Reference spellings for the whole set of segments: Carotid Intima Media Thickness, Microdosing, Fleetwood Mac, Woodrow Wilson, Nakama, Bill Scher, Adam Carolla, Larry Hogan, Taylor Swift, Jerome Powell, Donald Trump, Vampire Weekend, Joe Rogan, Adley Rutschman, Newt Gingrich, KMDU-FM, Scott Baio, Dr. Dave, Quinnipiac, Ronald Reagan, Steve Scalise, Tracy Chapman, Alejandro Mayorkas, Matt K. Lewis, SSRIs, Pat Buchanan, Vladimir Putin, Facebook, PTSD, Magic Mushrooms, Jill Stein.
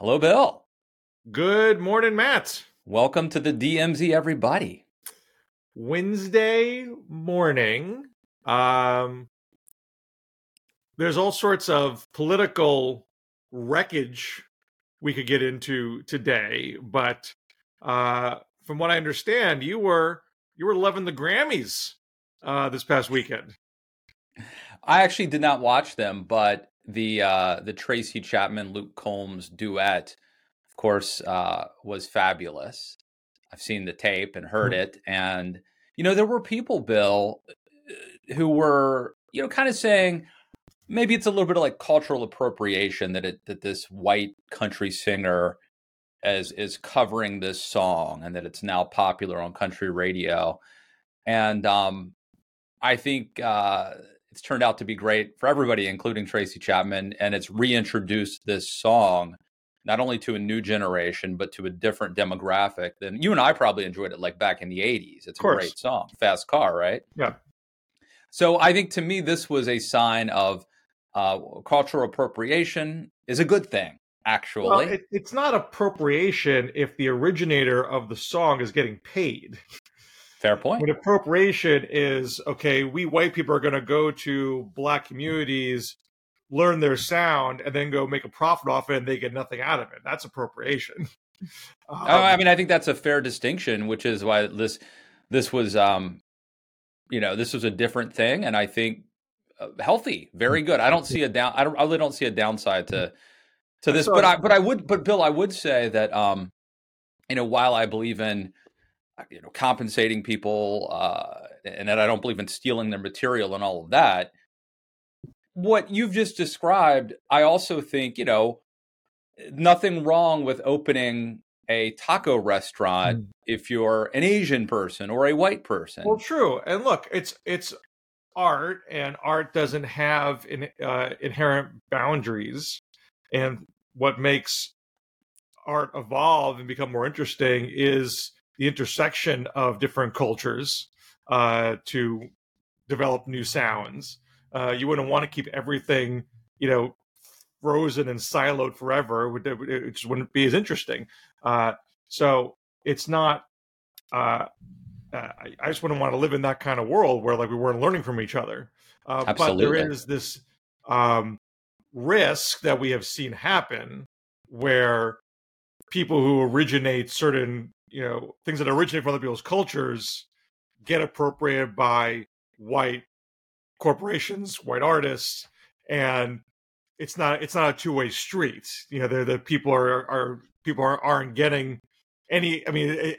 Hello, Bill. Good morning, Matt. Welcome to the DMZ, everybody. Wednesday morning. There's all sorts of political wreckage we could get into today, but from what I understand, you were loving the Grammys this past weekend. I actually did not watch them, but the Tracy Chapman, Luke Combs duet, of course, was fabulous. I've seen the tape and heard it. And, you know, there were people, Bill, who were, you know, kind of saying maybe it's a little bit of like cultural appropriation that this white country singer is covering this song and that it's now popular on country radio. And I think it's turned out to be great for everybody, including Tracy Chapman. And it's reintroduced this song not only to a new generation, but to a different demographic than you and I probably enjoyed it like back in the 80s. It's a great song. Fast Car, right? Yeah. So I think to me, this was a sign of cultural appropriation is a good thing, actually. Well, it's not appropriation if the originator of the song is getting paid. Fair point. But appropriation is, okay, we white people are going to go to black communities, learn their sound, and then go make a profit off it, and they get nothing out of it. That's appropriation. I mean, I think that's a fair distinction, which is why this was... you know, this was a different thing, and I think healthy, very good. I really don't see a downside to this. But Bill, I would say that, you know, while I believe in, you know, compensating people, and that I don't believe in stealing their material and all of that, what you've just described, I also think, you know, nothing wrong with opening a taco restaurant if you're an Asian person or a white person. Well, true. And look, it's art, and art doesn't have inherent boundaries. And what makes art evolve and become more interesting is the intersection of different cultures to develop new sounds. You wouldn't want to keep everything, you know, frozen and siloed forever. It just wouldn't be as interesting. So it's not, I just wouldn't want to live in that kind of world where like we weren't learning from each other. Absolutely. But there is this risk that we have seen happen where people who originate certain, you know, things that originate from other people's cultures get appropriated by white corporations, white artists, and it's not a two-way street. You know, the people aren't getting any. I mean,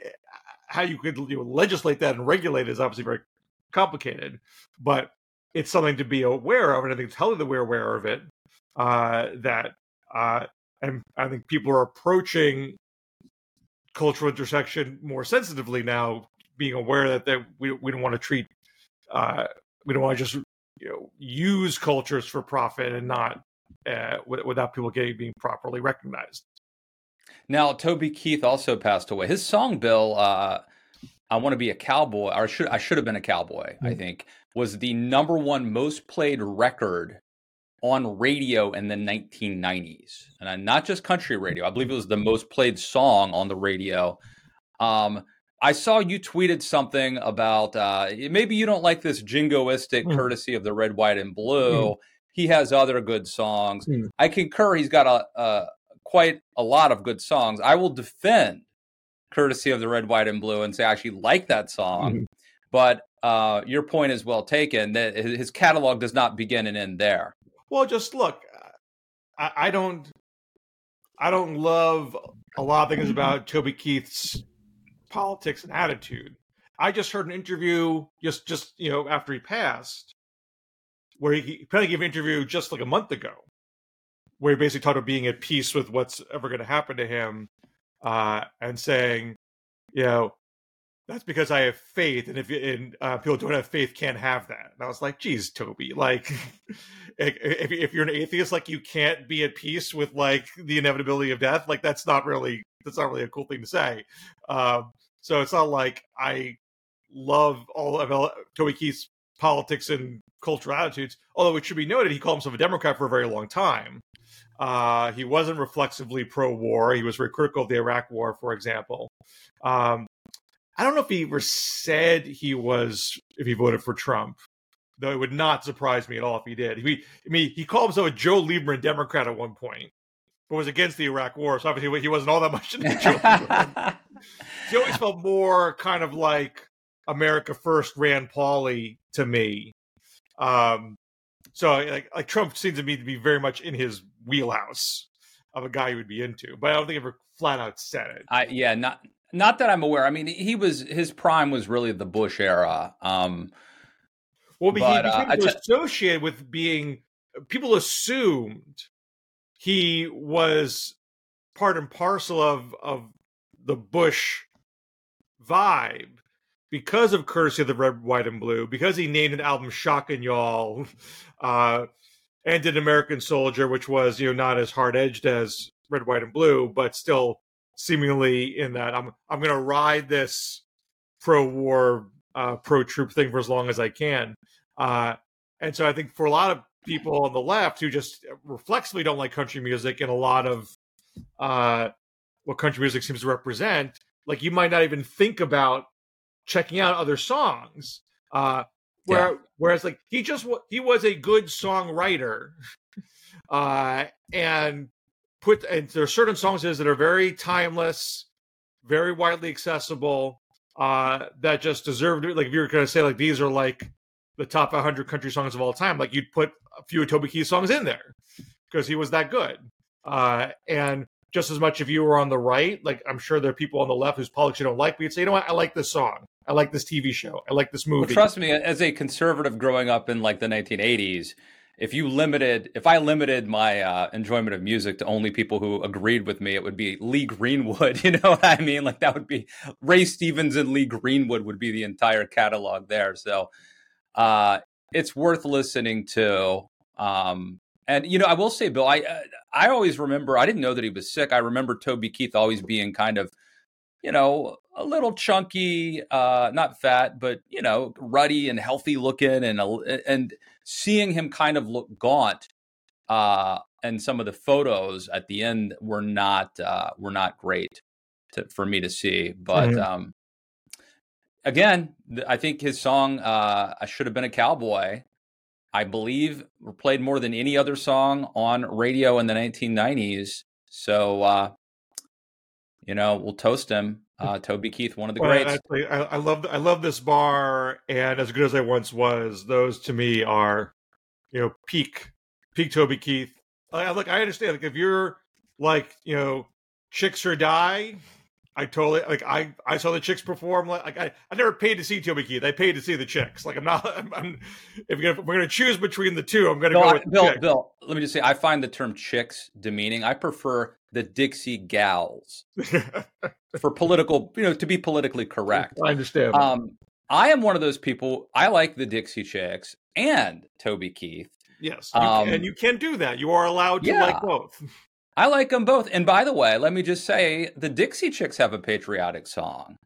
how you could legislate that and regulate it is obviously very complicated, but it's something to be aware of, and I think it's healthy that we're aware of it. And I think people are approaching cultural intersection more sensitively now, being aware that we don't want to treat, we don't want to just use cultures for profit and not. Without people being properly recognized. Now, Toby Keith also passed away. His song, Bill, I Want to Be a Cowboy, or I Should Have Been a Cowboy, I think, was the number one most played record on radio in the 1990s. And not just country radio. I believe it was the most played song on the radio. I saw you tweeted something about, maybe you don't like this jingoistic courtesy of the red, white, and blue. He has other good songs. I concur. He's got quite a lot of good songs. I will defend Courtesy of the Red, White, and Blue and say I actually like that song. But your point is well taken. That his catalog does not begin and end there. Well, just look. I don't love a lot of things about Toby Keith's politics and attitude. I just heard an interview just after he passed, where he probably gave an interview just like a month ago, where he basically talked about being at peace with what's ever going to happen to him, and saying, that's because I have faith, and if people don't have faith, can't have that. And I was like, geez, Toby, like, if you're an atheist, like, you can't be at peace with like the inevitability of death. Like, that's not really a cool thing to say. So it's not like I love all of Toby Keith's politics and cultural attitudes, although it should be noted he called himself a Democrat for a very long time. He wasn't reflexively pro-war. He was very critical of the Iraq War, for example. I don't know if he ever said he was, if he voted for Trump, though it would not surprise me at all if he did. He called himself a Joe Lieberman Democrat at one point, but was against the Iraq War. So obviously he wasn't all that much into Joe Lieberman. He always felt more kind of like America First Rand Paul-y to me. So like Trump seems to me to be very much in his wheelhouse of a guy he would be into, but I don't think he ever flat out said it. Not that I'm aware. I mean, his prime was really the Bush era. He became associated with being, people assumed he was part and parcel of the Bush vibe because of Courtesy of the Red, White, and Blue, because he named an album Shockin' Y'all, and did American Soldier, which was, not as hard-edged as Red, White, and Blue, but still seemingly in that I'm going to ride this pro-war, pro-troop thing for as long as I can. And so I think for a lot of people on the left who just reflexively don't like country music and a lot of what country music seems to represent, like you might not even think about checking out other songs. Whereas like he was a good songwriter, and there are certain songs that are very timeless, very widely accessible, that just deserve to, like, if you were going to say like these are like the top 100 country songs of all time, like you'd put a few of Toby Keith songs in there because he was that good. And just as much if you were on the right, like I'm sure there are people on the left whose politics you don't like, but you'd say, you know what, I like this song. I like this TV show. I like this movie. Well, trust me, as a conservative growing up in like the 1980s, if I limited my enjoyment of music to only people who agreed with me, it would be Lee Greenwood. You know what I mean? Like that would be Ray Stevens and Lee Greenwood would be the entire catalog there. So it's worth listening to. And, I will say, Bill, I always remember, I didn't know that he was sick. I remember Toby Keith always being kind of, a little chunky, not fat, but, ruddy and healthy looking, and seeing him kind of look gaunt. And some of the photos at the end were not great for me to see. But again, I think his song, I Should Have Been a Cowboy, I believe played more than any other song on radio in the 1990s. So, we'll toast him. Toby Keith, one of the greats. Actually, I love this bar, and As Good As I Once Was, those to me are, peak Toby Keith. Look, I understand. Like if you're like, Chicks or Die, I totally like. I saw the Chicks perform. Like I never paid to see Toby Keith. I paid to see the Chicks. Like I'm not. If we're gonna choose between the two, I'm gonna go with Bill. Chicks. Bill, let me just say, I find the term "chicks" demeaning. I prefer the Dixie Gals for political, to be politically correct. I understand. I am one of those people. I like the Dixie Chicks and Toby Keith. Yes, and you can do that. You are allowed to like both. I like them both. And by the way, let me just say, the Dixie Chicks have a patriotic song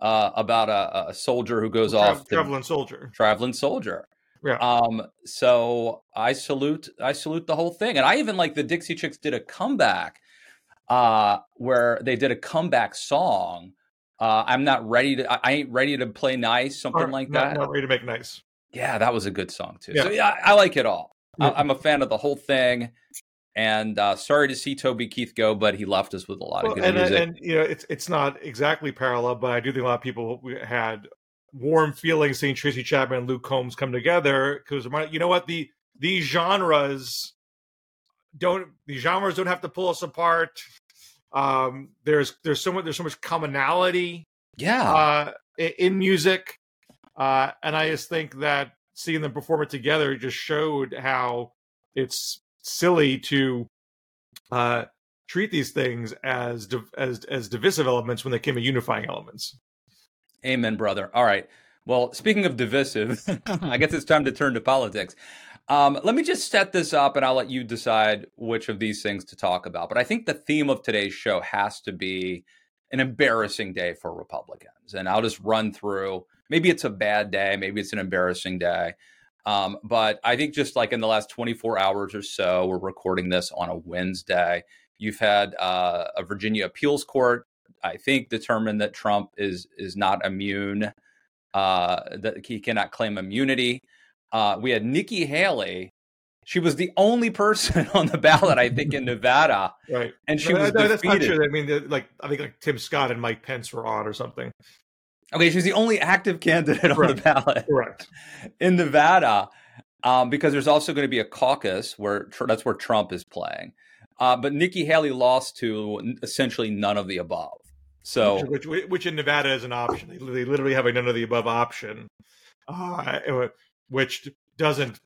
about a soldier who goes off. Traveling soldier. Yeah. So I salute the whole thing. And I even like the Dixie Chicks did a comeback where they did a comeback song. I ain't ready to play nice, something like that. Not ready to make nice. Yeah, that was a good song, too. Yeah. So yeah, I like it all. Yeah. I'm a fan of the whole thing. And sorry to see Toby Keith go, but he left us with a lot of good music. And it's not exactly parallel, but I do think a lot of people had warm feelings seeing Tracy Chapman and Luke Combs come together, because these genres don't have to pull us apart. There's so much commonality, in music, and I just think that seeing them perform it together just showed how it's silly to treat these things as divisive elements when they came as unifying elements. Amen, brother. All right. Well, speaking of divisive, I guess it's time to turn to politics. Let me just set this up, and I'll let you decide which of these things to talk about. But I think the theme of today's show has to be an embarrassing day for Republicans. And I'll just run through. Maybe it's a bad day. Maybe it's an embarrassing day. But I think just like in the last 24 hours or so, we're recording this on a Wednesday. You've had a Virginia appeals court, I think, determined that Trump is not immune, that he cannot claim immunity. We had Nikki Haley. She was the only person on the ballot, I think, in Nevada. Right. And she was defeated. That's not true. I mean, like, I think like Tim Scott and Mike Pence were on or something. Okay, she was the only active candidate on the ballot in Nevada, because there's also going to be a caucus where that's where Trump is playing. But Nikki Haley lost to essentially none of the above. So, which in Nevada is an option. They literally have a none of the above option, which doesn't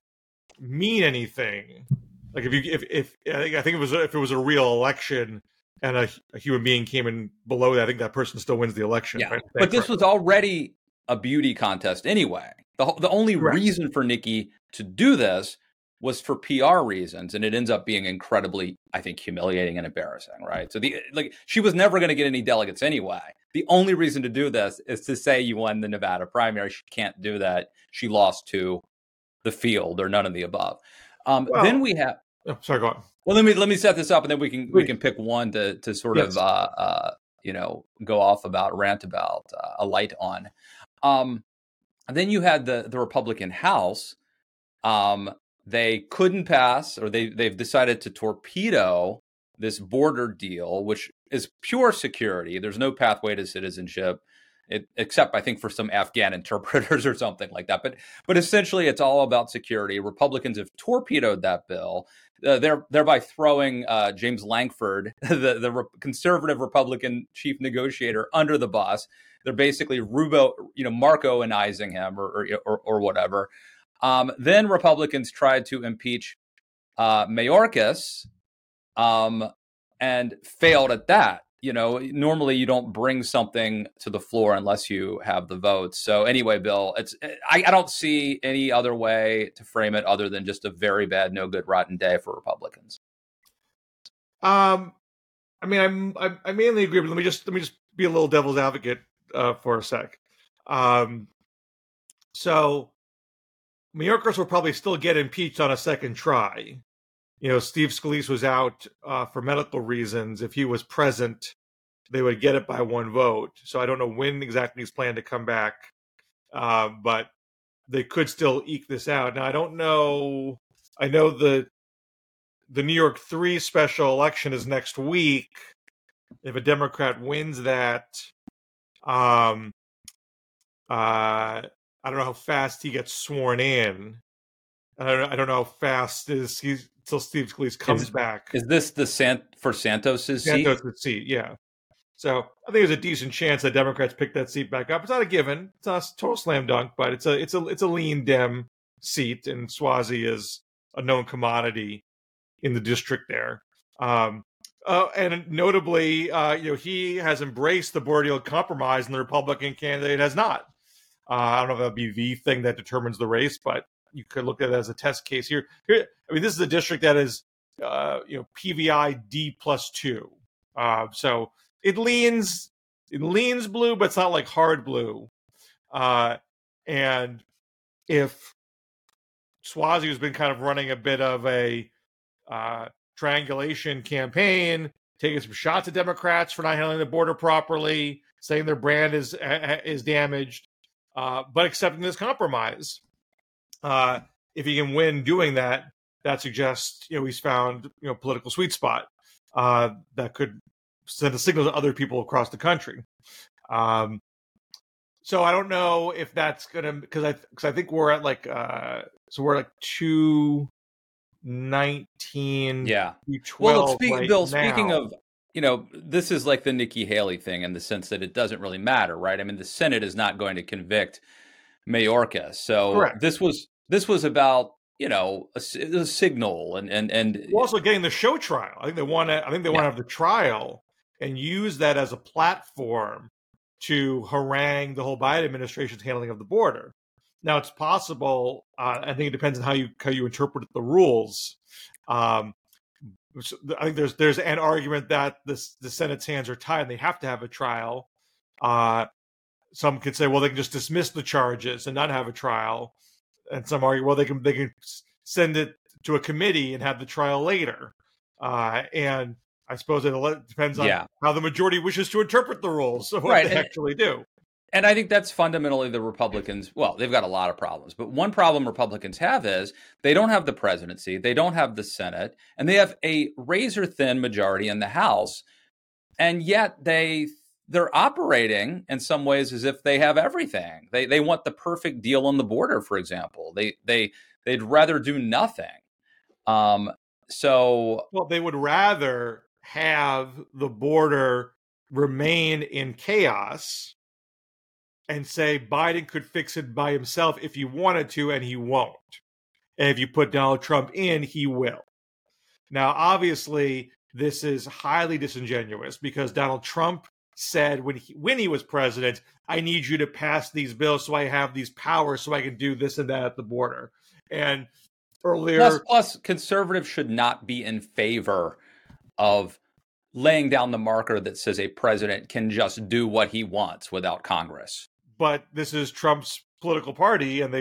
mean anything. Like if it was a real election and a human being came in below that, I think that person still wins the election. Yeah. Right? But this was already a beauty contest anyway. The only reason for Nikki to do this was for PR reasons, and it ends up being incredibly, I think, humiliating and embarrassing, right? So she was never going to get any delegates anyway. The only reason to do this is to say you won the Nevada primary. She can't do that. She lost to the field or none of the above. Then we have... Oh, sorry, go on. Well, let me set this up, and then we can pick one to sort of go off about, rant about, a light on. Then you had the Republican House. They couldn't pass, or they've decided to torpedo this border deal, which is pure security. There's no pathway to citizenship, except I think for some Afghan interpreters or something like that. But essentially, it's all about security. Republicans have torpedoed that bill, thereby throwing James Lankford, the conservative Republican chief negotiator, under the bus. They're basically Marco-anizing him or whatever. Then Republicans tried to impeach Mayorkas and failed at that. You know, normally you don't bring something to the floor unless you have the votes. So anyway, Bill, I don't see any other way to frame it other than just a very bad, no good, rotten day for Republicans. I mean, I mainly agree, but let me just be a little devil's advocate for a sec. So Mayorkas will probably still get impeached on a second try. You know, Steve Scalise was out for medical reasons. If he was present, they would get it by one vote. So I don't know when exactly he's planned to come back, but they could still eke this out. Now, I don't know. I know the New York 3 special election is next week. If a Democrat wins that, I don't know how fast he gets sworn in. I don't know how fast is he till Steve Scalise comes back. Is this the Santos's seat? Yeah. So I think there's a decent chance that Democrats pick that seat back up. It's not a given. It's not a total slam dunk, but it's a lean Dem seat, and Swazi is a known commodity in the district there. And notably, he has embraced the border deal compromise, and the Republican candidate has not. I don't know if that'll be the thing that determines the race, but you could look at it as a test case here. I mean, this is a district that is, PVI D+2. So it leans blue, but it's not like hard blue. And if Swazi has been kind of running a bit of a triangulation campaign, taking some shots at Democrats for not handling the border properly, saying their brand is damaged, but accepting this compromise, if he can win doing that, that suggests he's found political sweet spot that could send a signal to other people across the country. So I don't know if that's gonna, because I think we're at like we're at like 219. Yeah. 212 well, speaking of. This is like the Nikki Haley thing in the sense that it doesn't really matter, right? I mean, the Senate is not going to convict Mayorkas. So correct. This was about, a signal and we're also getting the show trial. I think they want to have the trial and use that as a platform to harangue the whole Biden administration's handling of the border. Now, it's possible. I think it depends on how you interpret the rules. I think there's an argument that the Senate's hands are tied and they have to have a trial. Some could say, well, they can just dismiss the charges and not have a trial. And some argue, well, they can send it to a committee and have the trial later. And I suppose it depends on how the majority wishes to interpret the rules of what they actually do. And I think that's fundamentally the Republicans. Well, they've got a lot of problems, but one problem Republicans have is they don't have the presidency, they don't have the Senate, and they have a razor thin majority in the House. And yet they're operating in some ways as if they have everything. They want the perfect deal on the border, for example. They'd rather do nothing. Well, they would rather have the border remain in chaos and say Biden could fix it by himself if he wanted to, and he won't. And if you put Donald Trump in, he will. Now, obviously, this is highly disingenuous because Donald Trump said when he was president, I need you to pass these bills so I have these powers so I can do this and that at the border. And earlier... Plus, conservatives should not be in favor of laying down the marker that says a president can just do what he wants without Congress. But this is Trump's political party, and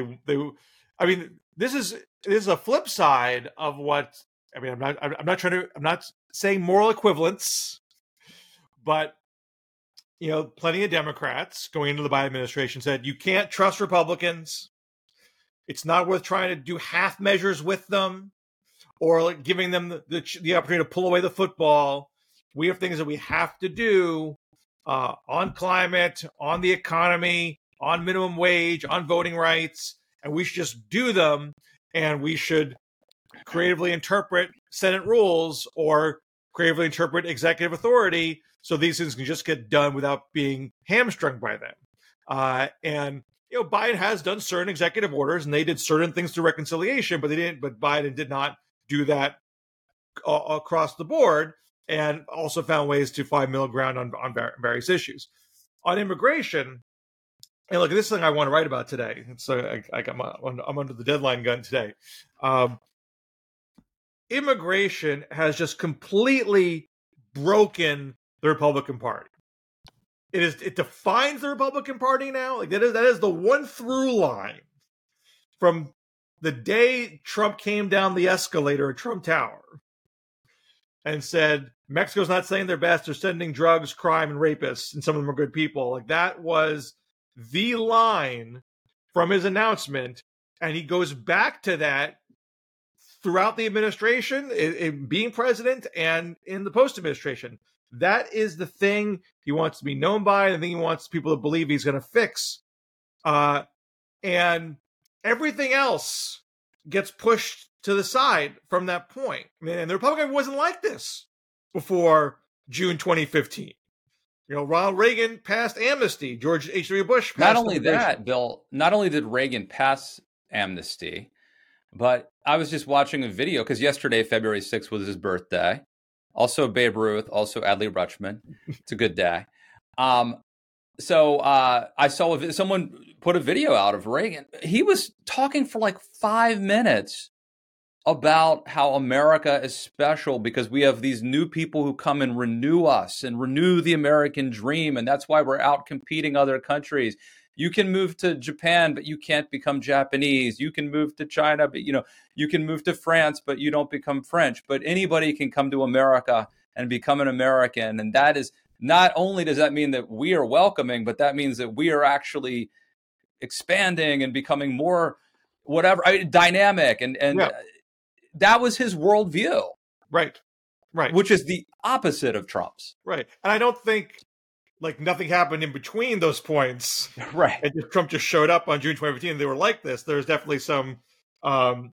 this is a flip side of what I mean. I'm not saying moral equivalence, but you know, plenty of Democrats going into the Biden administration said you can't trust Republicans. It's not worth trying to do half measures with them, or like giving them the opportunity to pull away the football. We have things that we have to do on climate, on the economy, on minimum wage, on voting rights, and we should just do them, and we should creatively interpret Senate rules or creatively interpret executive authority so these things can just get done without being hamstrung by them. And you know, Biden has done certain executive orders, and they did certain things through reconciliation, but Biden did not do that across the board. And also found ways to find middle ground on various issues. On immigration, and look, this thing I want to write about today. So I'm under the deadline gun today. Immigration has just completely broken the Republican Party. It defines the Republican Party now. Like that is the one through line from the day Trump came down the escalator at Trump Tower and said, Mexico's not saying their best. They're sending drugs, crime, and rapists, and some of them are good people. Like that was the line from his announcement, and he goes back to that throughout the administration, being president, and in the post-administration. That is the thing he wants to be known by, the thing he wants people to believe he's going to fix. And everything else gets pushed to the side from that point. I mean, and the Republican wasn't like this before June 2015. You know, Ronald Reagan passed amnesty. George H.W. Bush passed not only did Reagan pass amnesty, but I was just watching a video because yesterday, February 6th, was his birthday. Also Babe Ruth, also Adley Rutschman. It's a good day. So I saw someone put a video out of Reagan. He was talking for like 5 minutes about how America is special because we have these new people who come and renew us and renew the American dream. And that's why we're out competing other countries. You can move to Japan, but you can't become Japanese. You can move to China, but you can move to France, but you don't become French. But anybody can come to America and become an American. And that is, not only does that mean that we are welcoming, but that means that we are actually expanding and becoming more dynamic. That was his worldview. Right. Which is the opposite of Trump's. Right. And I don't think nothing happened in between those points. Right. And Trump just showed up on June 2015 and they were like this. There's definitely some, you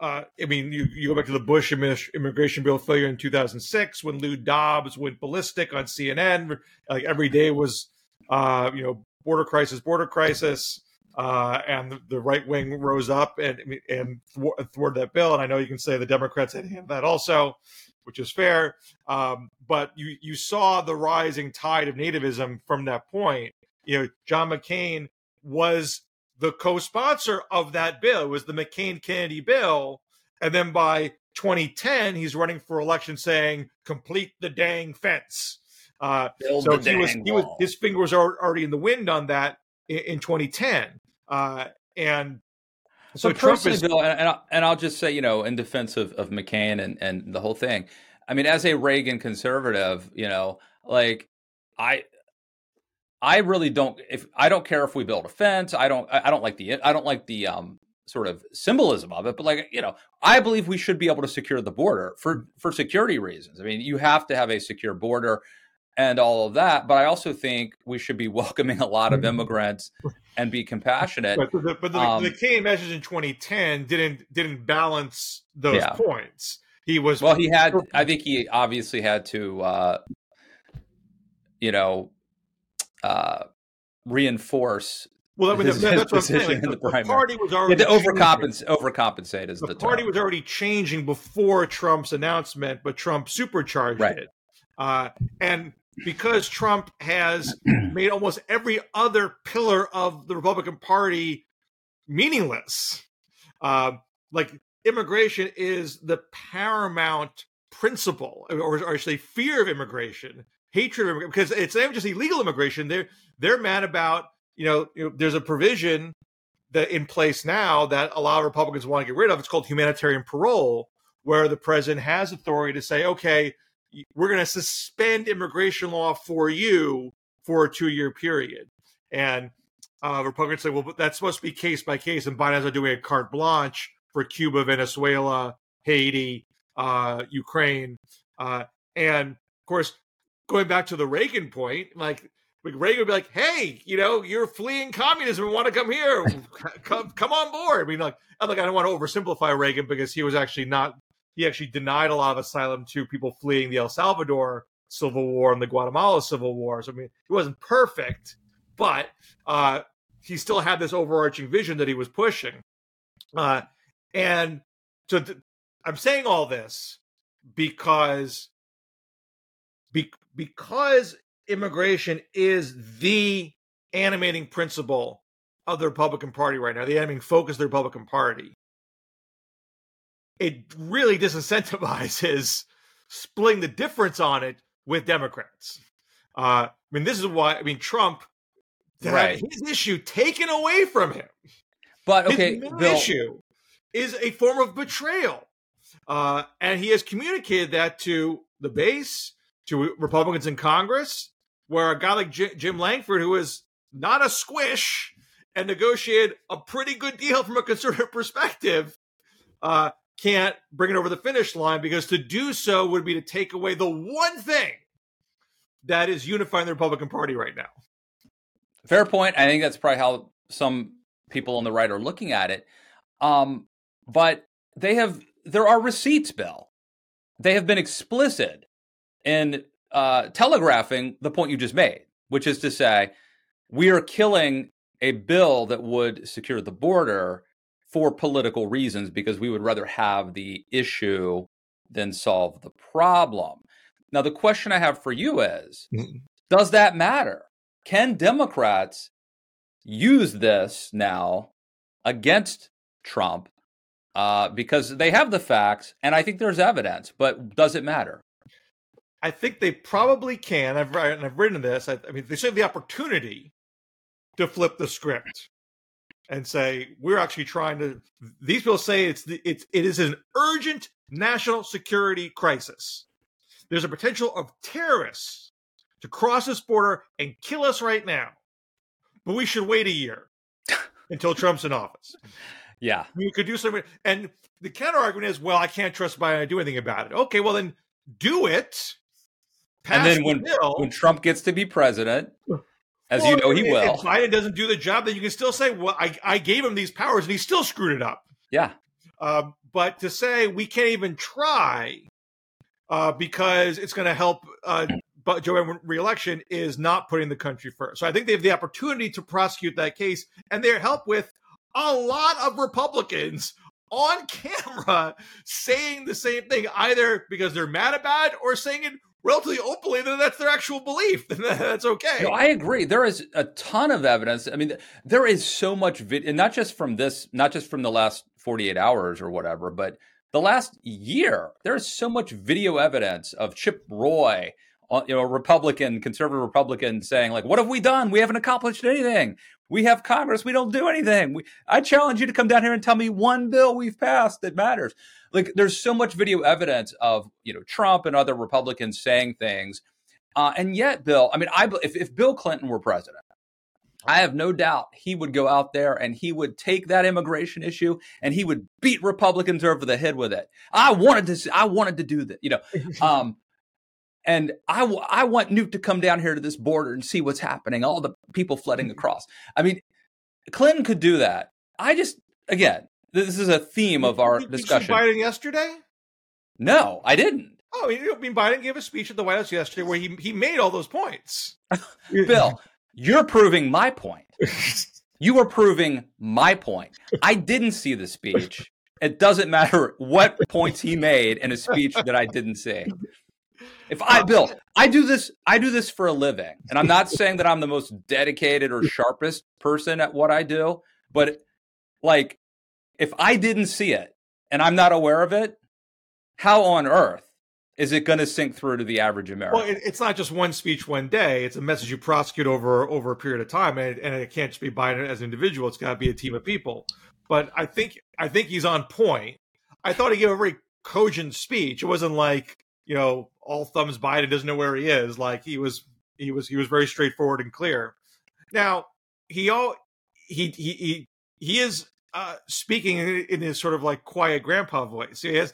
go back to the Bush immigration bill failure in 2006 when Lou Dobbs went ballistic on CNN. Like every day was, border crisis. And the right wing rose up and thwarted that bill. And I know you can say the Democrats had handled that also, which is fair. But you saw the rising tide of nativism from that point. You know, John McCain was the co-sponsor of that bill. It was the McCain-Kennedy bill. And then by 2010, he's running for election saying, complete the dang fence. His fingers are already in the wind on that in 2010. And So but Trump is, and I'll just say, you know, in defense of McCain and the whole thing, I mean, as a Reagan conservative, you know, like I really don't, if I don't care if we build a fence, I don't like the sort of symbolism of it, but like, you know, I believe we should be able to secure the border for security reasons. I mean, you have to have a secure border and all of that, but I also think we should be welcoming a lot of immigrants and be compassionate. But the McCain measures in 2010 didn't balance those points. He was I think he obviously had to, reinforce. Well, that's what I'm saying. The party was already overcompensate. Was already changing before Trump's announcement, but Trump supercharged it, and. Because Trump has made almost every other pillar of the Republican Party meaningless. Like immigration is the paramount principle, or I should say fear of immigration, hatred of immigration, because it's not just illegal immigration. They're mad about, there's a provision that in place now that a lot of Republicans want to get rid of. It's called humanitarian parole, where the president has authority to say, okay, we're going to suspend immigration law for you for a 2-year period. And Republicans say, well, but that's supposed to be case by case. And Biden's doing a carte blanche for Cuba, Venezuela, Haiti, Ukraine. And of course, going back to the Reagan point, like Reagan would be like, hey, you're fleeing communism and want to come here. Come on board. I mean, I don't want to oversimplify Reagan because he was actually not. He actually denied a lot of asylum to people fleeing the El Salvador Civil War and the Guatemala Civil War. So, I mean, he wasn't perfect, but he still had this overarching vision that he was pushing. And so I'm saying all this because immigration is the animating principle of the Republican Party right now, the animating focus of the Republican Party. It really disincentivizes splitting the difference on it with Democrats. This is why, Trump, his issue taken away from him. But, okay, his issue is a form of betrayal. And he has communicated that to the base, to Republicans in Congress, where a guy like Jim Lankford, who is not a squish and negotiated a pretty good deal from a conservative perspective, can't bring it over the finish line, because to do so would be to take away the one thing that is unifying the Republican Party right now. Fair point. I think that's probably how some people on the right are looking at it. But there are receipts, Bill. They have been explicit in telegraphing the point you just made, which is to say, we are killing a bill that would secure the border for political reasons, because we would rather have the issue than solve the problem. Now, the question I have for you is, does that matter? Can Democrats use this now against Trump? Because they have the facts, and I think there's evidence, but does it matter? I think they probably can. I've written this. They should have the opportunity to flip the script and say, we're actually trying to, these people say it is an urgent national security crisis. There's a potential of terrorists to cross this border and kill us right now. But we should wait a year until Trump's in office. Yeah. You could do something. And the counter argument is, well, I can't trust Biden to do anything about it. Okay, well then do it. And then when Trump gets to be president, as you know, he will. If Biden doesn't do the job, then you can still say, well, I gave him these powers and he still screwed it up. Yeah. But to say we can't even try because it's going to help Joe Biden re-election is not putting the country first. So I think they have the opportunity to prosecute that case, and they're helped with a lot of Republicans on camera saying the same thing, either because they're mad about it or saying it relatively openly, then that's their actual belief. That's okay. No, I agree. There is a ton of evidence. There is so much video, and not just from the last 48 hours or whatever, but the last year, there is so much video evidence of Chip Roy a Republican, conservative Republican saying like, what have we done? We haven't accomplished anything. We have Congress. We don't do anything. I challenge you to come down here and tell me one bill we've passed that matters. Like, there's so much video evidence of, you know, Trump and other Republicans saying things. And yet, Bill, I mean, if Bill Clinton were president, I have no doubt he would go out there and he would take that immigration issue and he would beat Republicans over the head with it. I wanted to do that, you know. And I want Newt to come down here to this border and see what's happening, all the people flooding across. I mean, Clinton could do that. I just, again, this is a theme of our discussion. Did you see Biden yesterday? No, I didn't. Oh, I mean, Biden gave a speech at the White House yesterday where he made all those points. Bill, you're proving my point. You are proving my point. I didn't see the speech. It doesn't matter what points he made in a speech that I didn't see. I do this for a living, and I'm not saying that I'm the most dedicated or sharpest person at what I do, but like, if I didn't see it and I'm not aware of it, how on earth is it going to sink through to the average American? Well, it's not just one speech, one day. It's a message you prosecute over a period of time, and it can't just be Biden as an individual. It's got to be a team of people. But I think he's on point. I thought he gave a very cogent speech. It wasn't like, you know, all thumbs Biden doesn't know where he is. Like, he was very straightforward and clear. Now he is speaking in his sort of like quiet grandpa voice. He has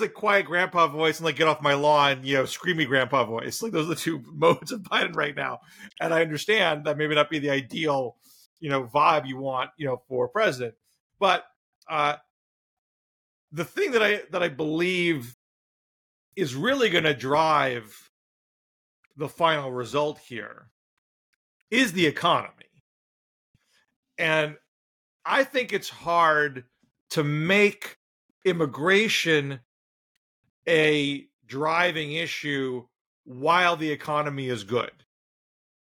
like quiet grandpa voice and like get off my lawn, you know, screamy grandpa voice. Like, those are the two modes of Biden right now. And I understand that maybe not be the ideal, you know, vibe you want, you know, for president. But the thing that I believe is really going to drive the final result here is the economy. And I think it's hard to make immigration a driving issue while the economy is good.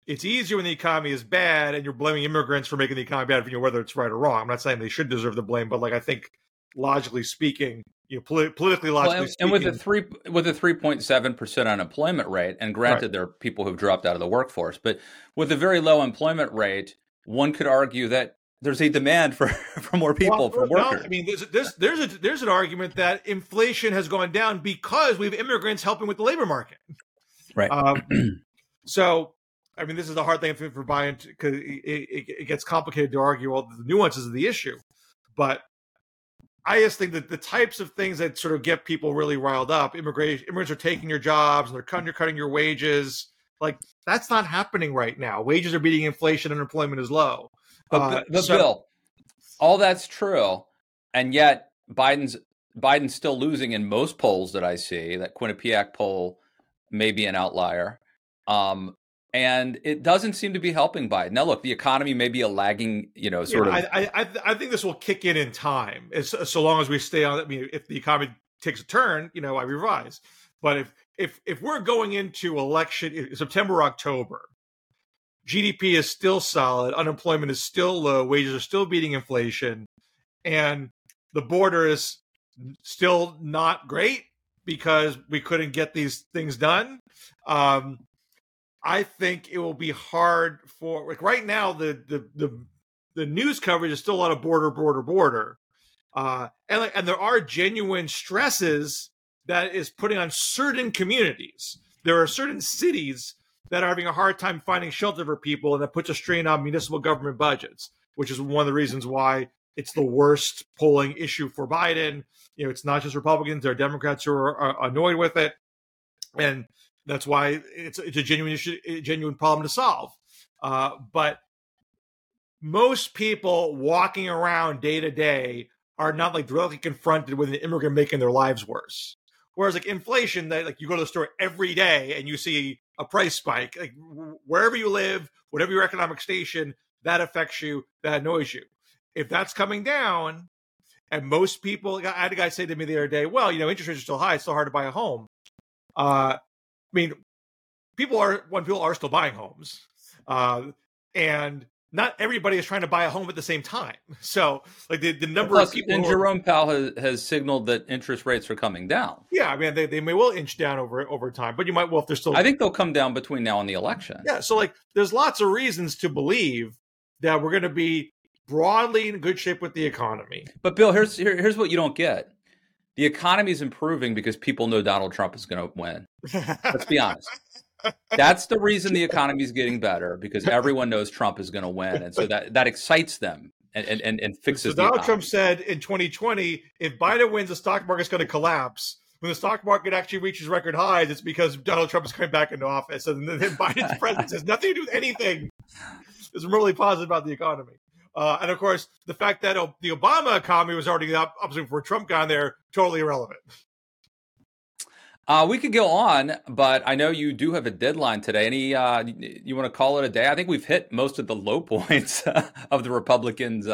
It's easier when the economy is bad and you're blaming immigrants for making the economy bad, you know, whether it's right or wrong. I'm not saying they should deserve the blame, but like, I think logically speaking, you know, politically logically speaking. And with a 3.7% unemployment rate, and granted, right, there are people who've dropped out of the workforce, but with a very low employment rate, one could argue that there's a demand for more people, for workers. No, I mean, there's an argument that inflation has gone down because we have immigrants helping with the labor market. Right. So, I mean, this is the hard thing for Biden, because it gets complicated to argue all the nuances of the issue. But I just think that the types of things that sort of get people really riled up, immigrants are taking your jobs, and they're cutting your wages. Like, that's not happening right now. Wages are beating inflation, and unemployment is low. But Bill, all that's true, and yet Biden's still losing in most polls that I see. That Quinnipiac poll may be an outlier, and it doesn't seem to be helping Biden. Now, look, the economy may be a lagging, you know, sort of. I think this will kick in time, so long as we stay on. I mean, if the economy takes a turn, you know, I revise. But if we're going into election September, October. GDP is still solid. Unemployment is still low. Wages are still beating inflation. And the border is still not great because we couldn't get these things done. I think it will be hard for, like, right now, the news coverage is still a lot of border. And there are genuine stresses that is putting on certain communities. There are certain cities that are having a hard time finding shelter for people, and that puts a strain on municipal government budgets, which is one of the reasons why it's the worst polling issue for Biden. You know, it's not just Republicans; there are Democrats who are annoyed with it, and that's why it's a genuine issue, a genuine problem to solve. But most people walking around day to day are not like directly confronted with an immigrant making their lives worse. Whereas like inflation, that like you go to the store every day and you see a price spike, like wherever you live, whatever your economic station, that affects you, that annoys you. If that's coming down, and most people, I had a guy say to me the other day, well, you know, interest rates are still high, it's still hard to buy a home. I mean, people are still buying homes, and not everybody is trying to buy a home at the same time. So, like, the number plus, of people... And Jerome Powell has signaled that interest rates are coming down. Yeah, I mean, they may well inch down over time, but you might well if they're still... I think they'll come down between now and the election. Yeah, so, like, there's lots of reasons to believe that we're going to be broadly in good shape with the economy. But, Bill, here's what you don't get. The economy is improving because people know Donald Trump is going to win. Let's be honest. That's the reason the economy is getting better, because everyone knows Trump is going to win. And so that excites them and fixes the economy. So Donald Trump said in 2020, if Biden wins, the stock market's going to collapse. When the stock market actually reaches record highs, it's because Donald Trump is coming back into office. And then Biden's presence has nothing to do with anything. It's really positive about the economy. And, of course, the fact that the Obama economy was already up before Trump got there, totally irrelevant. We could go on, but I know you do have a deadline today. You want to call it a day? I think we've hit most of the low points of the Republicans'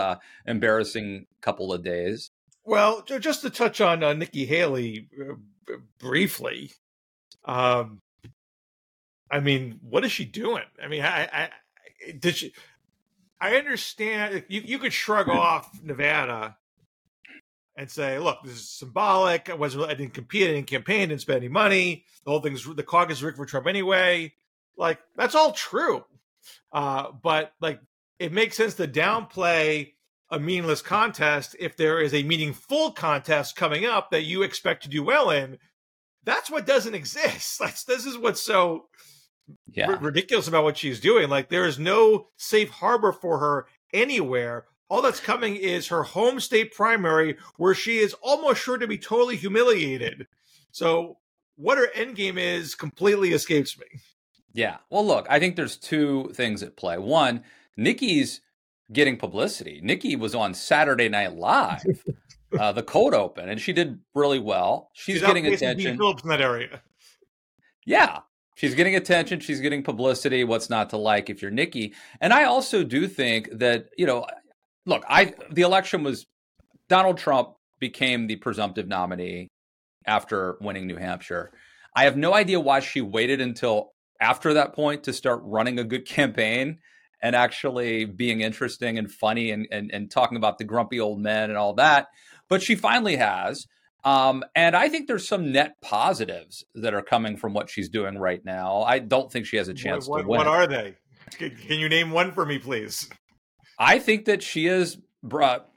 embarrassing couple of days. Well, just to touch on Nikki Haley briefly, I mean, what is she doing? I mean, I understand you could shrug off Nevada and say, look, this is symbolic. I didn't compete, I didn't campaign, didn't spend any money. The whole thing's the caucus rigged for Trump anyway. Like, that's all true. But like, it makes sense to downplay a meaningless contest if there is a meaningful contest coming up that you expect to do well in. That's what doesn't exist. This is what's so ridiculous about what she's doing. Like, there is no safe harbor for her anywhere. All that's coming is her home state primary, where she is almost sure to be totally humiliated. So what her endgame is completely escapes me. Yeah. Well, look, I think there's two things at play. One, Nikki's getting publicity. Nikki was on Saturday Night Live, the cold open, and she did really well. She's getting attention. Phillips in that area. Yeah. She's getting attention. She's getting publicity. What's not to like if you're Nikki? And I also do think that, look, the election was Donald Trump became the presumptive nominee after winning New Hampshire. I have no idea why she waited until after that point to start running a good campaign and actually being interesting and funny and talking about the grumpy old men and all that. But she finally has. And I think there's some net positives that are coming from what she's doing right now. I don't think she has a chance to win. What are they? Can you name one for me, please? I think that she is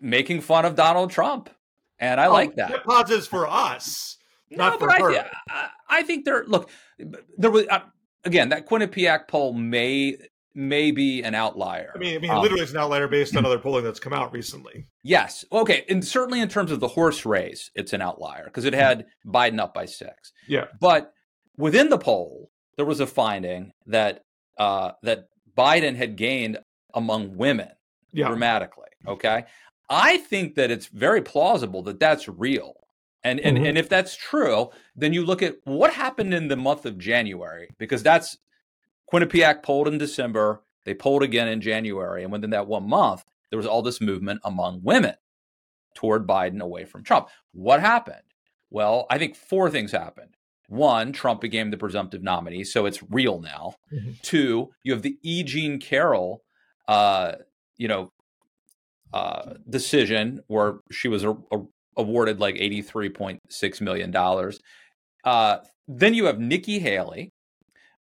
making fun of Donald Trump, and I like that. They're positives for us, not for her. I think there was again that Quinnipiac poll may be an outlier. I mean, literally, it's an outlier based on other polling that's come out recently. Yes, okay, and certainly in terms of the horse race, it's an outlier because it had Biden up by 6. Yeah, but within the poll, there was a finding that Biden had gained among women. Yeah. Dramatically. Okay. I think that it's very plausible that that's real. And if that's true, then you look at what happened in the month of January, because that's Quinnipiac polled in December. They polled again in January. And within that 1 month, there was all this movement among women toward Biden away from Trump. What happened? Well, I think 4 things happened. 1, Trump became the presumptive nominee, so it's real now. Mm-hmm. 2, you have the E. Jean Carroll, decision where she was awarded like $83.6 million. Then you have Nikki Haley,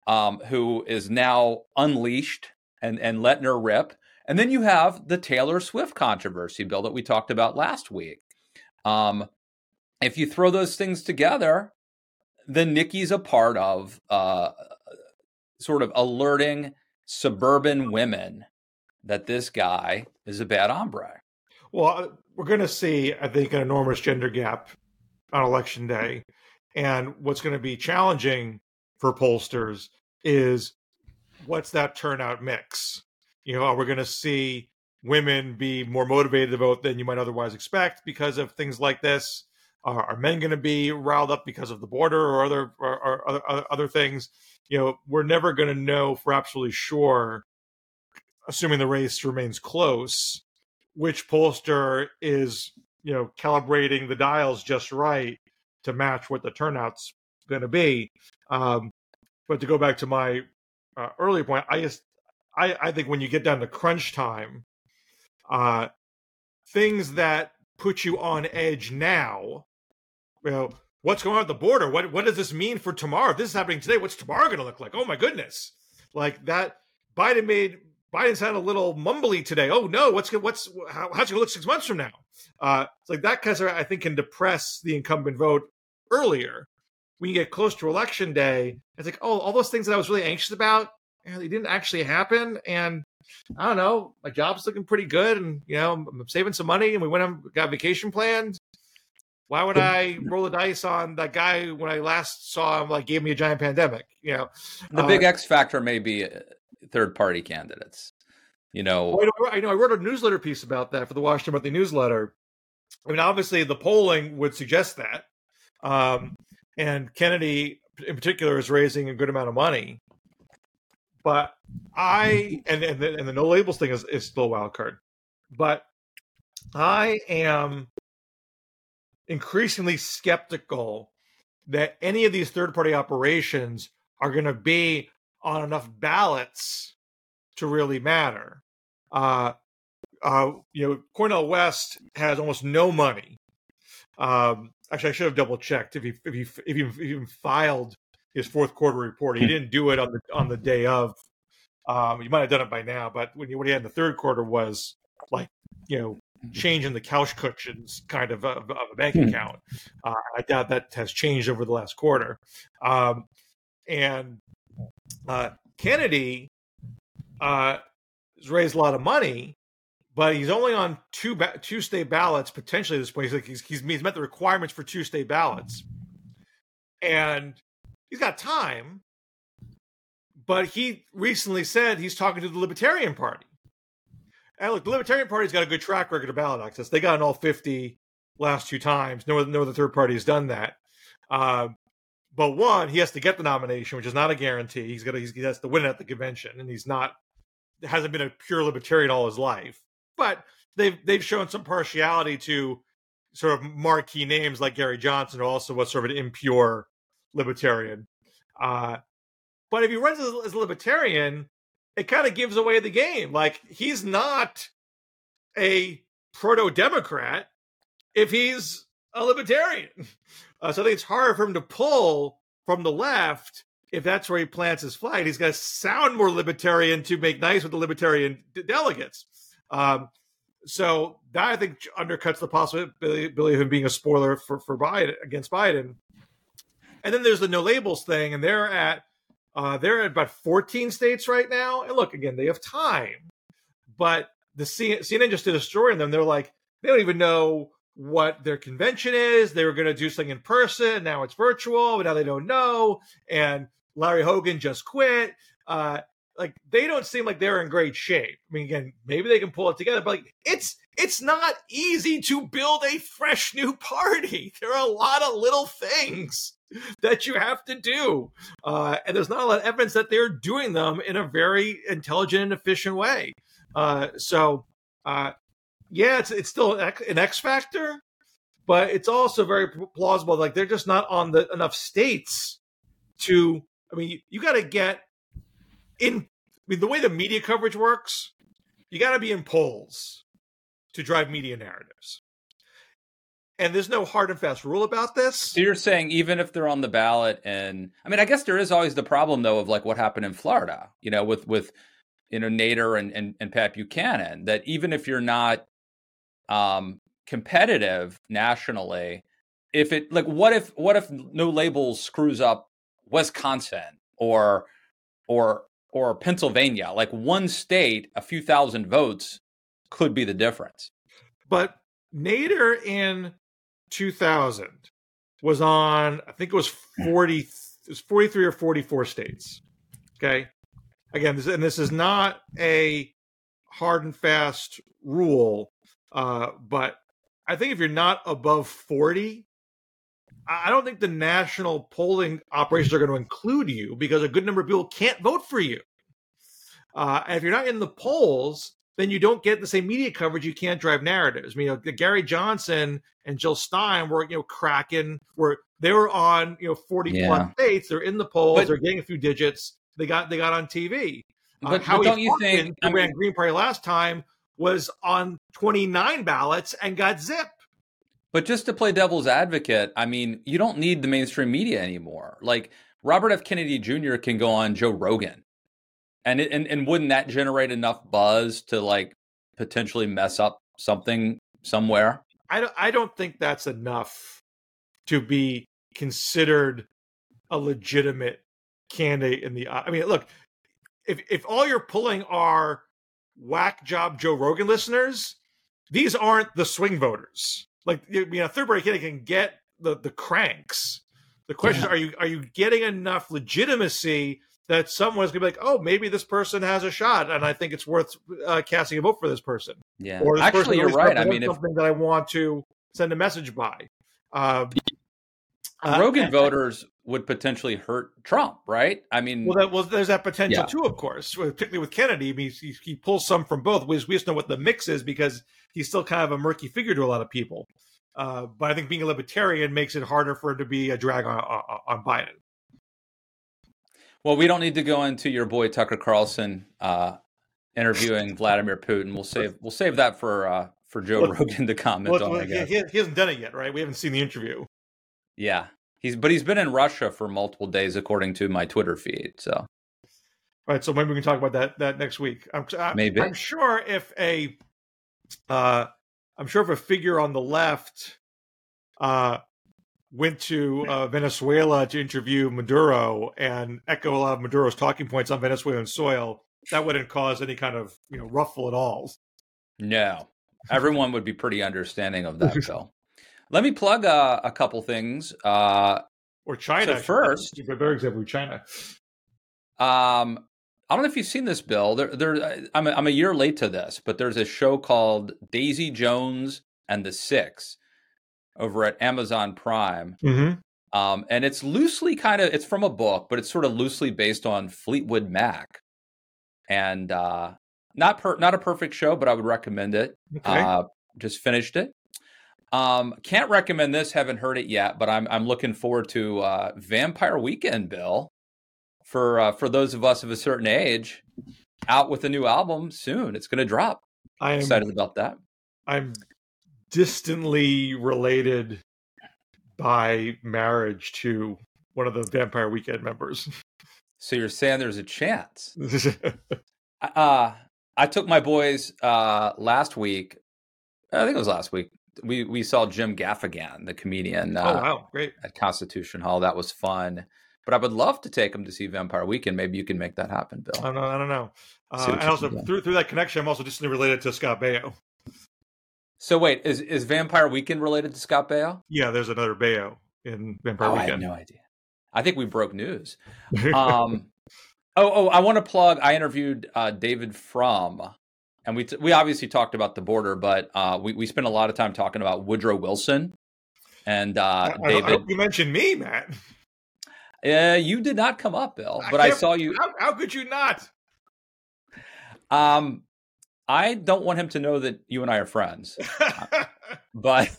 who is now unleashed and letting her rip. And then you have the Taylor Swift controversy, Bill, that we talked about last week. If you throw those things together, then Nikki's a part of sort of alerting suburban women that this guy is a bad hombre. Well, we're going to see, I think, an enormous gender gap on Election Day. And what's going to be challenging for pollsters is what's that turnout mix? Are we going to see women be more motivated to vote than you might otherwise expect because of things like this? Are men going to be riled up because of the border or other things? We're never going to know for absolutely sure, assuming the race remains close, which pollster is, calibrating the dials just right to match what the turnout's going to be. But to go back to my earlier point, I just I think when you get down to crunch time, things that put you on edge now, you know, what's going on at the border? What does this mean for tomorrow? If this is happening today, what's tomorrow going to look like? Oh my goodness. Like that, Biden sounded a little mumbly today. Oh no, how's it going to look 6 months from now? It's like that kind of, I think, can depress the incumbent vote earlier. When you get close to election day, it's like, oh, all those things that I was really anxious about, and they didn't actually happen. And I don't know, my job's looking pretty good, and you know, I'm saving some money, and we went and got vacation plans. Why would I roll the dice on that guy when I last saw him? Like, gave me a giant pandemic. You know, the big X factor may be third party candidates. You know, I wrote a newsletter piece about that for the Washington Monthly Newsletter. I mean, obviously, the polling would suggest that, and Kennedy in particular is raising a good amount of money. But the no labels thing is still a wild card. But I am increasingly skeptical that any of these third party operations are going to be on enough ballots to really matter. Cornell West has almost no money. Actually, I should have double checked if he even filed his fourth quarter report. He didn't do it on the day of. You might have done it by now, but what he had in the third quarter was like, you know, change in the couch cushions kind of a bank account. I doubt that has changed over the last quarter. Kennedy has raised a lot of money, but he's only on two state ballots potentially at this point. He's met the requirements for two state ballots, and he's got time, but he recently said he's talking to the Libertarian Party. And look, the Libertarian Party's got a good track record of ballot access. They got in all 50 last two times. No other third party has done that. But one, he has to get the nomination, which is not a guarantee. He has to win it at the convention, and hasn't been a pure libertarian all his life. But they've shown some partiality to sort of marquee names like Gary Johnson, who also was sort of an impure libertarian. But if he runs as a libertarian, it kind of gives away the game. Like, he's not a proto-Democrat if he's a libertarian. So I think it's hard for him to pull from the left if that's where he plants his flag. He's got to sound more libertarian to make nice with the libertarian delegates. So that, I think, undercuts the possibility of him being a spoiler for Biden, against Biden. And then there's the no labels thing, and they're at about 14 states right now. And look, again, they have time, but the CNN just did a story on them. They're like, they don't even know what their convention is. They were going to do something in person. Now it's virtual, but now they don't know. And Larry Hogan just quit. Like, they don't seem like they're in great shape. I mean, again, maybe they can pull it together, but like, it's not easy to build a fresh new party. There are a lot of little things that you have to do. And there's not a lot of evidence that they're doing them in a very intelligent and efficient way. It's still an X factor, but it's also very plausible. Like, they're just not on the enough states to, I mean, you got to get in. I mean, the way the media coverage works, you got to be in polls to drive media narratives. And there's no hard and fast rule about this. So you're saying even if they're on the ballot, and I mean, I guess there is always the problem though of like what happened in Florida, you know, with you know, Nader and Pat Buchanan, that even if you're not competitive nationally, if it like what if no labels screws up Wisconsin or Pennsylvania, like one state, a few thousand votes could be the difference. But Nader in 2000 was on, I think it was 43 or 44 states. Okay. Again, this is not a hard and fast rule, but I think if you're not above 40, I don't think the national polling operations are going to include you because a good number of people can't vote for you. And if you're not in the polls, then you don't get the same media coverage. You can't drive narratives. I mean, you know, Gary Johnson and Jill Stein were, you know, cracking. They were on, you know, 40 plus states. They're in the polls. They're getting a few digits. They got on TV. But don't you think who ran Green Party last time was on 29 ballots and got zipped? But just to play devil's advocate, I mean, you don't need the mainstream media anymore. Like Robert F. Kennedy Jr. can go on Joe Rogan, and wouldn't that generate enough buzz to like potentially mess up something somewhere? I don't think that's enough to be considered a legitimate candidate in the. I mean, look. If all you're pulling are whack job Joe Rogan listeners, these aren't the swing voters. Like, you know, third party candidate can get the cranks. The question is, are you getting enough legitimacy that someone's going to be like, oh, maybe this person has a shot, and I think it's worth casting a vote for this person. Yeah, or this actually, person you're right. I mean, something that I want to send a message by. Rogan voters would potentially hurt Trump, right? I mean, there's that potential too, of course, particularly with Kennedy. I mean, he pulls some from both. We just know what the mix is because he's still kind of a murky figure to a lot of people. But I think being a libertarian makes it harder for it to be a drag on Biden. Well, we don't need to go into your boy Tucker Carlson interviewing Vladimir Putin. We'll save that for Joe Rogan to comment on. I guess. He hasn't done it yet, right? We haven't seen the interview. Yeah, he's been in Russia for multiple days, according to my Twitter feed. So, all right, so maybe we can talk about that next week. Maybe I'm sure if a figure on the left went to Venezuela to interview Maduro and echo a lot of Maduro's talking points on Venezuelan soil, that wouldn't cause any kind of ruffle at all. No, everyone would be pretty understanding of that, though. Let me plug a couple things. Or China. So first. For example, China. I don't know if you've seen this, Bill. I'm a year late to this, but there's a show called Daisy Jones and the Six over at Amazon Prime. Mm-hmm. And it's loosely it's from a book, but it's sort of loosely based on Fleetwood Mac. And not a perfect show, but I would recommend it. Okay. Just finished it. Can't recommend this. Haven't heard it yet, but I'm looking forward to Vampire Weekend, Bill. For those of us of a certain age, out with a new album soon. It's going to drop. I'm excited about that. I'm distantly related by marriage to one of the Vampire Weekend members. So you're saying there's a chance? I took my boys last week. I think it was last week. We saw Jim Gaffigan, the comedian. Oh, wow. Great. At Constitution Hall. That was fun. But I would love to take him to see Vampire Weekend. Maybe you can make that happen, Bill. I don't know. And also, through that connection, I'm also distantly related to Scott Baio. So wait, is Vampire Weekend related to Scott Baio? Yeah, there's another Baio in Vampire Weekend. I had no idea. I think we broke news. I want to plug. I interviewed David Frum. And we obviously talked about the border, but we spent a lot of time talking about Woodrow Wilson and David. I hope you mentioned me, Matt. You did not come up, Bill, but I saw you. How could you not? I don't want him to know that you and I are friends, but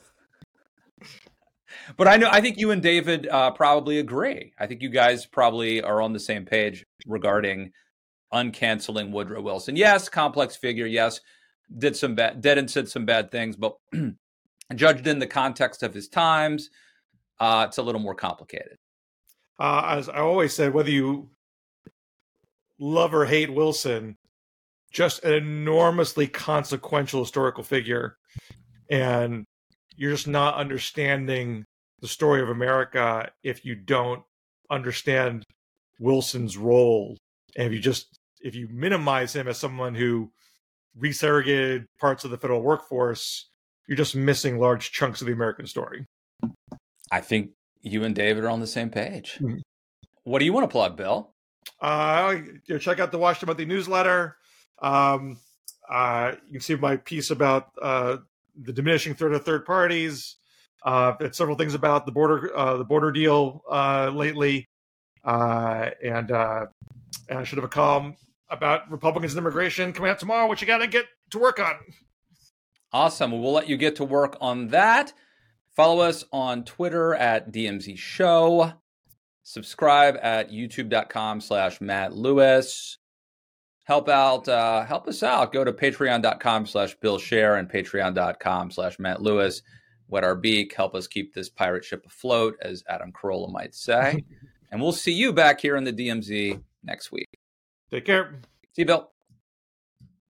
I know. I think you and David probably agree. I think you guys probably are on the same page regarding uncanceling Woodrow Wilson. Yes, complex figure. Yes, did and said some bad things, but judged in the context of his times, it's a little more complicated. As I always said, whether you love or hate Wilson, just an enormously consequential historical figure, and you're just not understanding the story of America if you don't understand Wilson's role. And if you minimize him as someone who resurrogated parts of the federal workforce, you're just missing large chunks of the American story. I think you and David are on the same page. Mm-hmm. What do you want to plug, Bill? Check out the Washington Monthly newsletter. You can see my piece about the diminishing threat of third parties. It's several things about the border deal lately. And I should have a column about Republicans and immigration coming out tomorrow, which you got to get to work on. Awesome. We'll let you get to work on that. Follow us on Twitter @DMZShow. Subscribe at youtube.com/MattLewis. help us out. Go to patreon.com/BillShare and patreon.com/MattLewis. Wet our beak. Help us keep this pirate ship afloat, as Adam Carolla might say. And we'll see you back here in the DMZ next week. Take care. See you, Bill.